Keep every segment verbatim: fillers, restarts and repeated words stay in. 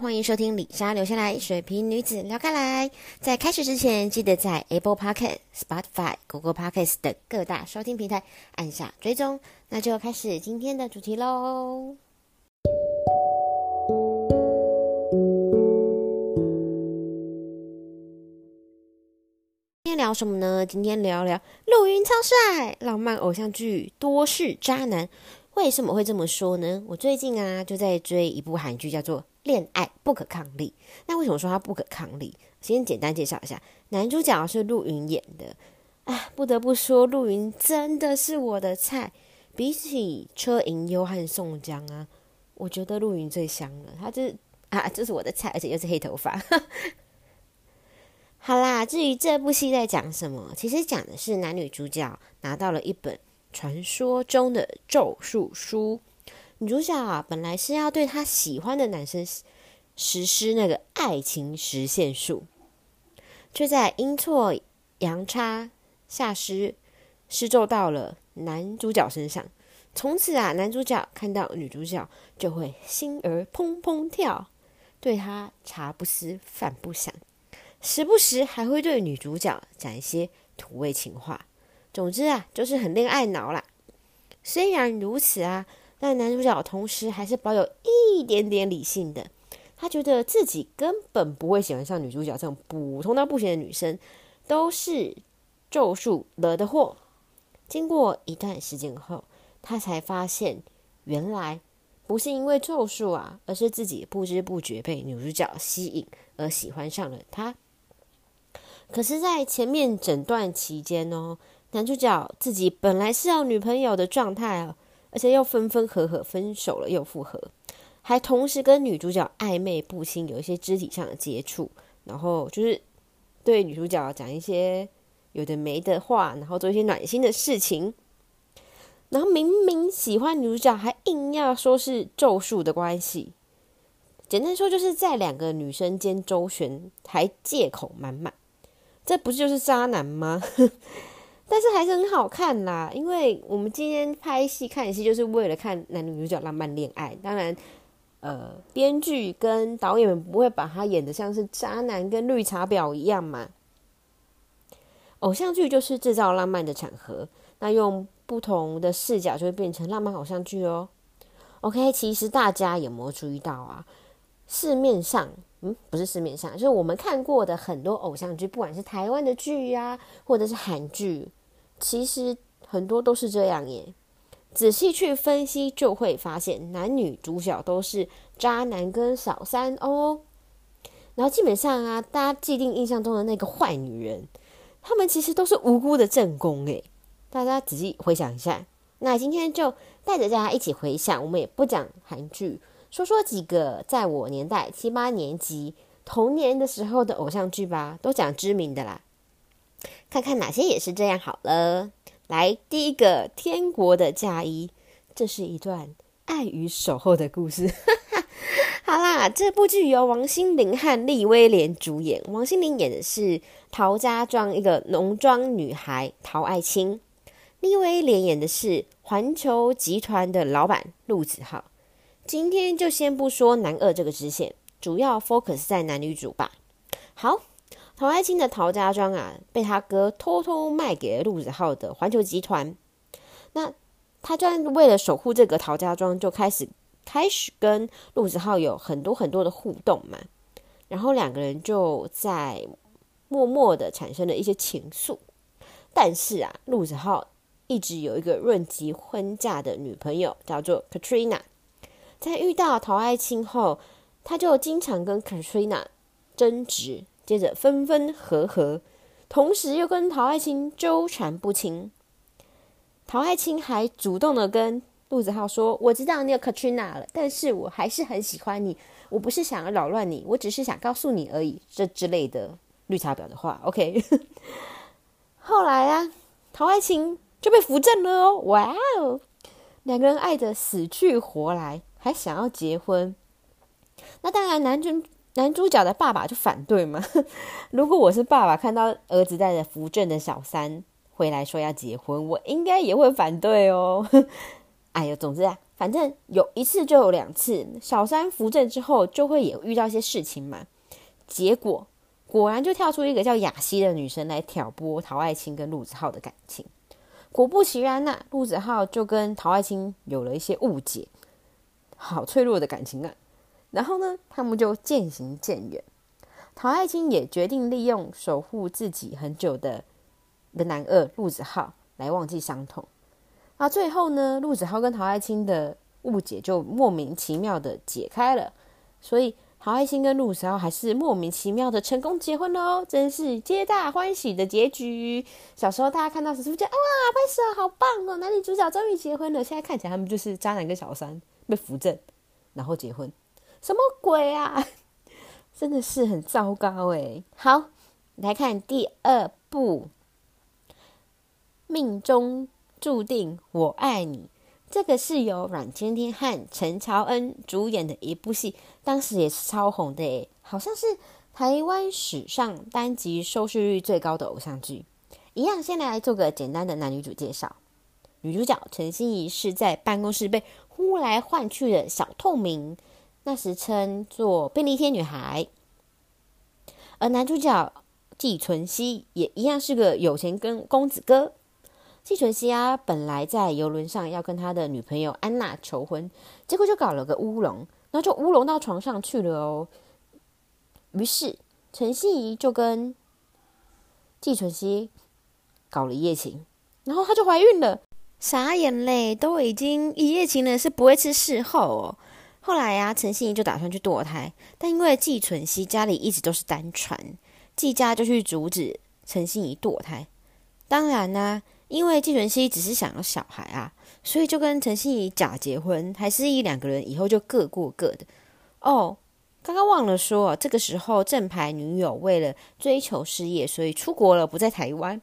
欢迎收听李莎留下来，水瓶女子聊开来。在开始之前，记得在 Apple Podcast、Spotify、Google Podcast 等各大收听平台按下追踪。那就开始今天的主题喽。今天聊什么呢？今天聊聊陆云超帅，浪漫偶像剧多是渣男。为什么会这么说呢？我最近啊就在追一部韩剧，叫做《恋爱不可抗力》。那为什么说它不可抗力？先简单介绍一下，男主角是陆云演的。啊，不得不说，陆云真的是我的菜。比起车银优和宋江啊，我觉得陆云最香了。他这、就是、啊，这是我的菜，而且又是黑头发。好啦，至于这部戏在讲什么，其实讲的是男女主角拿到了一本传说中的咒术书，女主角、啊、本来是要对她喜欢的男生实施那个爱情实现术，却在阴错阳差下施施咒到了男主角身上。从此啊，男主角看到女主角就会心儿砰砰跳，对她茶不思饭不想，时不时还会对女主角讲一些土味情话。总之啊，就是很恋爱脑啦。虽然如此啊，但男主角同时还是保有一点点理性的。他觉得自己根本不会喜欢上女主角这种普通到不行的女生，都是咒术惹的祸。经过一段时间后，他才发现，原来不是因为咒术啊，而是自己不知不觉被女主角吸引而喜欢上了她。可是，在前面诊断期间哦。男主角自己本来是有女朋友的状态哦，而且又分分合合，分手了又复合，还同时跟女主角暧昧不清，有一些肢体上的接触，然后就是对女主角讲一些有的没的话，然后做一些暖心的事情，然后明明喜欢女主角，还硬要说是咒术的关系。简单说，就是在两个女生间周旋，还借口满满，这不就是渣男吗？但是还是很好看啦，因为我们今天拍戏看戏就是为了看男女主角浪漫恋爱。当然，呃，编剧跟导演们不会把他演得像是渣男跟绿茶婊一样嘛。偶像剧就是制造浪漫的场合，那用不同的视角就会变成浪漫偶像剧哦。OK， 其实大家有没有注意到啊？市面上嗯，不是市面上，就是我们看过的很多偶像剧，不管是台湾的剧啊，或者是韩剧。其实很多都是这样耶，仔细去分析就会发现男女主角都是渣男跟小三哦。然后基本上啊，大家既定印象中的那个坏女人，他们其实都是无辜的正宫耶。大家仔细回想一下，那今天就带着大家一起回想，我们也不讲韩剧，说说几个在我年代七八年级童年的时候的偶像剧吧，都讲知名的啦。看看哪些也是这样好了。来，第一个，天国的嫁衣，这是一段爱与守候的故事。好啦，这部剧由王心凌和利威廉主演。王心凌演的是陶家庄一个农庄女孩陶爱卿，利威廉演的是环球集团的老板陆子浩。今天就先不说男二这个支线，主要 focus 在男女主吧。好，陶爱卿的陶家庄啊，被他哥偷偷卖给了陆子浩的环球集团。那他就为了守护这个陶家庄，就开始开始跟陆子浩有很多很多的互动嘛。然后两个人就在默默的产生了一些情愫。但是啊，陆子浩一直有一个论及婚嫁的女朋友，叫做 Katrina。在遇到陶爱卿后，他就经常跟 Katrina 争执。接着分分合合，同时又跟陶爱卿纠缠不清。陶爱卿还主动的跟陆子浩说：“我知道你有 Katrina 了，但是我还是很喜欢你，我不是想要扰乱你，我只是想告诉你而已。”这之类的绿茶婊的话 ，OK 。后来啊，陶爱卿就被扶正了哦，哇哦！两个人爱得死去活来，还想要结婚。那当然，男主。男主角的爸爸就反对嘛。如果我是爸爸，看到儿子带着扶正的小三回来说要结婚，我应该也会反对哦。哎呦，总之啊，反正有一次就有两次，小三扶正之后就会也遇到一些事情嘛，结果果然就跳出一个叫雅西的女生来挑拨陶爱卿跟陆子浩的感情。果不其然啊，陆子浩就跟陶爱卿有了一些误解，好脆弱的感情啊。然后呢，他们就渐行渐远。陶爱卿也决定利用守护自己很久的一个男二陆子浩来忘记伤痛。那最后呢，陆子浩跟陶爱卿的误解就莫名其妙的解开了，所以陶爱卿跟陆子浩还是莫名其妙的成功结婚咯，真是皆大欢喜的结局。小时候大家看到时就觉得哇，拍手好棒哦，男女主角终于结婚了。现在看起来他们就是渣男跟小三被扶正然后结婚，什么鬼啊，真的是很糟糕耶。好，来看第二部，命中注定我爱你。这个是由阮经天和陈乔恩主演的一部戏，当时也是超红的耶，好像是台湾史上单集收视率最高的偶像剧。一样先来做个简单的男女主介绍。女主角陈心怡是在办公室被呼来唤去的小透明，那时称作便利贴女孩。而男主角季淳熙也一样是个有钱跟公子哥。季淳熙啊，本来在游轮上要跟他的女朋友安娜求婚，结果就搞了个乌龙，然后就乌龙到床上去了哦。于是陈心怡就跟季淳熙搞了一夜情，然后她就怀孕了，傻眼嘞，都已经一夜情了，是不会吃事后哦。后来啊，陈心怡就打算去堕胎，但因为季淳熙家里一直都是单传，季家就去阻止陈心怡堕胎。当然啊，因为季淳熙只是想要小孩啊，所以就跟陈心怡假结婚，还是一两个人以后就各过各的。哦，刚刚忘了说，这个时候正牌女友为了追求事业，所以出国了，不在台湾。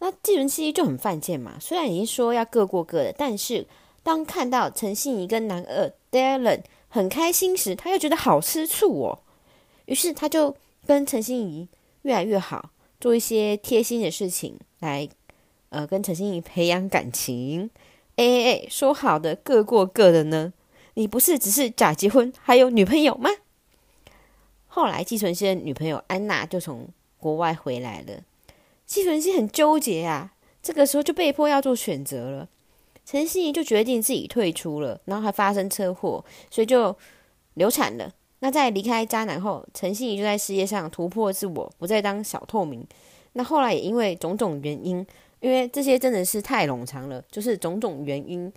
那季淳熙就很犯贱嘛，虽然已经说要各过各的，但是当看到陈心怡跟男二 Dylan 很开心时，他又觉得好吃醋哦。于是他就跟陈心怡越来越好，做一些贴心的事情来呃，跟陈心怡培养感情。哎哎哎，说好的各过各的呢？你不是只是假结婚还有女朋友吗？后来季淳熙的女朋友安娜就从国外回来了，季淳熙很纠结啊，这个时候就被迫要做选择了。陈心怡就决定自己退出了，然后还发生车祸，所以就流产了。那在离开渣男后，陈心怡就在事业上突破自我，不再当小透明。那后来也因为种种原因，因为这些真的是太冗长了，就是种种原因，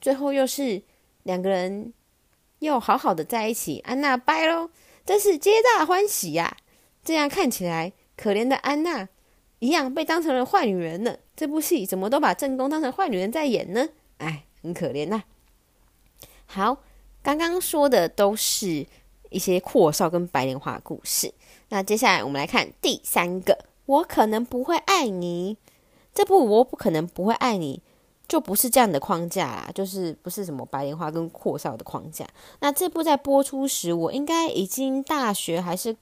最后又是两个人又好好的在一起，安娜掰咯，真是皆大欢喜啊。这样看起来，可怜的安娜一样被当成了坏女人呢。这部戏怎么都把正宫当成坏女人在演呢？哎，很可怜啊。好，刚刚说的都是一些阔少跟白莲花故事，那接下来我们来看第三个，我可能不会爱你。这部我不可能不会爱你就不是这样的框架啦，就是不是什么白莲花跟阔少的框架。那这部在播出时，我应该已经大学还是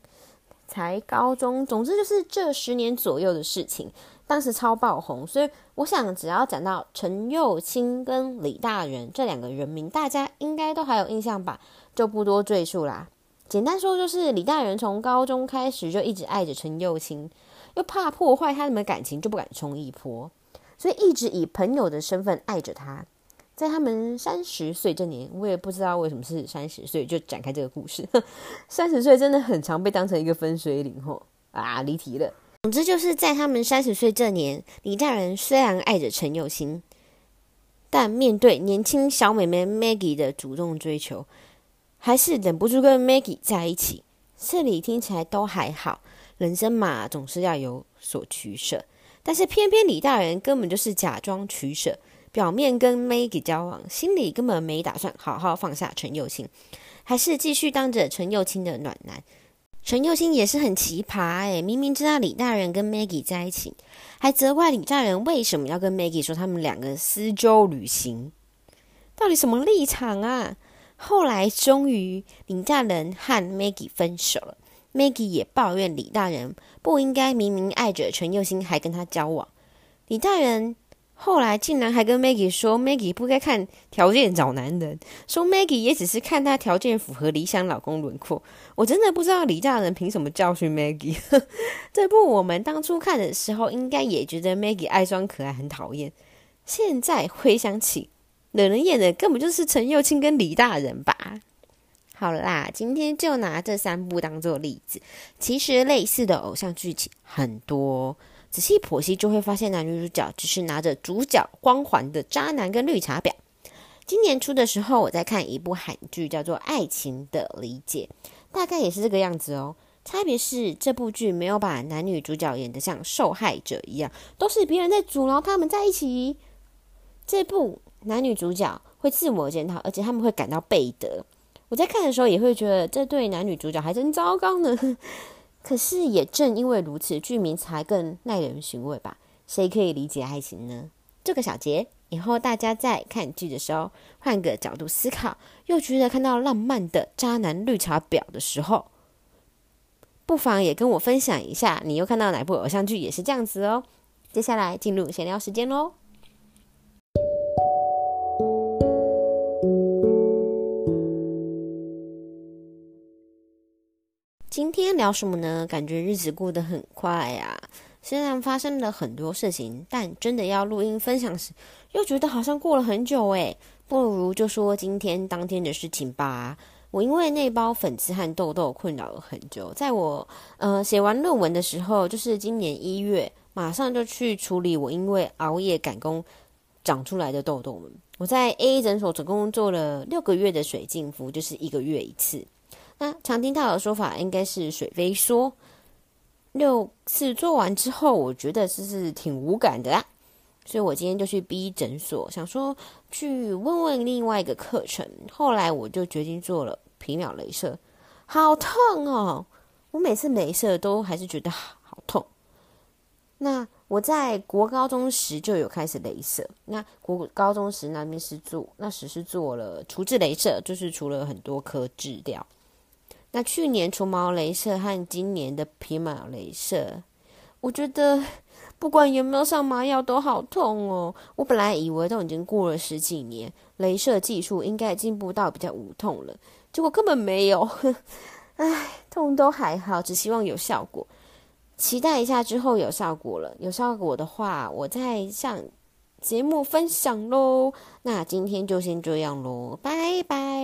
才高中，总之就是这十年左右的事情，当时超爆红。所以我想只要讲到陈又青跟李大仁这两个人名，大家应该都还有印象吧，就不多赘述啦。简单说就是李大仁从高中开始就一直爱着陈又青，又怕破坏他们的感情，就不敢冲一波，所以一直以朋友的身份爱着他。在他们三十岁这年，我也不知道为什么是三十岁就展开这个故事。三十岁真的很常被当成一个分水岭吼啊，离题了。总之就是在他们三十岁这年，李大仁虽然爱着陈又青，但面对年轻小妹妹 Maggie 的主动追求，还是忍不住跟 Maggie 在一起。这里听起来都还好。人生嘛，总是要有所取舍，但是偏偏李大仁根本就是假装取舍，表面跟 Maggie 交往，心里根本没打算好好放下陈又青，还是继续当着陈又青的暖男。陈又青也是很奇葩耶，明明知道李大仁跟 Maggie 在一起，还责怪李大仁为什么要跟 Maggie 说他们两个私交旅行，到底什么立场啊？后来终于李大仁和 Maggie 分手了，Maggie 也抱怨李大仁不应该明明爱着陈又青还跟他交往。李大仁后来竟然还跟 Maggie 说 Maggie 不该看条件找男人，说 Maggie 也只是看她条件符合理想老公轮廓。我真的不知道李大人凭什么教训 Maggie。 这部我们当初看的时候应该也觉得 Maggie 爱装可爱很讨厌，现在回想起惹人厌的根本就是陈又青跟李大人吧。好啦，今天就拿这三部当作例子，其实类似的偶像剧情很多，仔细剖析就会发现男女主角只是拿着主角光环的渣男跟绿茶婊。今年初的时候我在看一部韩剧叫做《爱情的理解》，大概也是这个样子哦，差别是这部剧没有把男女主角演得像受害者一样，都是别人在阻挠他们在一起。这部男女主角会自我检讨，而且他们会感到背德。我在看的时候也会觉得这对男女主角还真糟糕呢，可是也正因为如此，剧名才更耐人寻味吧。谁可以理解爱情呢？这个小节以后大家在看剧的时候换个角度思考，又觉得看到浪漫的渣男绿茶婊的时候，不妨也跟我分享一下你又看到哪部偶像剧也是这样子哦。接下来进入闲聊时间咯。今天聊什么呢？感觉日子过得很快呀、啊。虽然发生了很多事情，但真的要录音分享时，又觉得好像过了很久诶。不如就说今天当天的事情吧。我因为那包粉刺和痘痘困扰了很久，在我呃写完论文的时候，就是今年一月，马上就去处理我因为熬夜赶工长出来的痘痘们。我在 A A 诊所总共做了六个月的水浸服，就是一个月一次。那常听到的说法应该是水飞梭，六次做完之后我觉得这是挺无感的啦，所以我今天就去 B 诊所，想说去问问另外一个课程。后来我就决定做了皮秒雷射，好痛哦！我每次雷射都还是觉得好痛。那我在国高中时就有开始雷射，那国高中时那边是做那时是做了除痣雷射，就是除了很多颗痣掉。那去年除毛雷射和今年的皮秒雷射，我觉得不管有没有上麻药都好痛哦。我本来以为都已经过了十几年，雷射技术应该进步到比较无痛了，结果根本没有。唉，痛都还好，只希望有效果。期待一下之后有效果了，有效果的话，我再上节目分享咯。那今天就先这样咯，拜拜。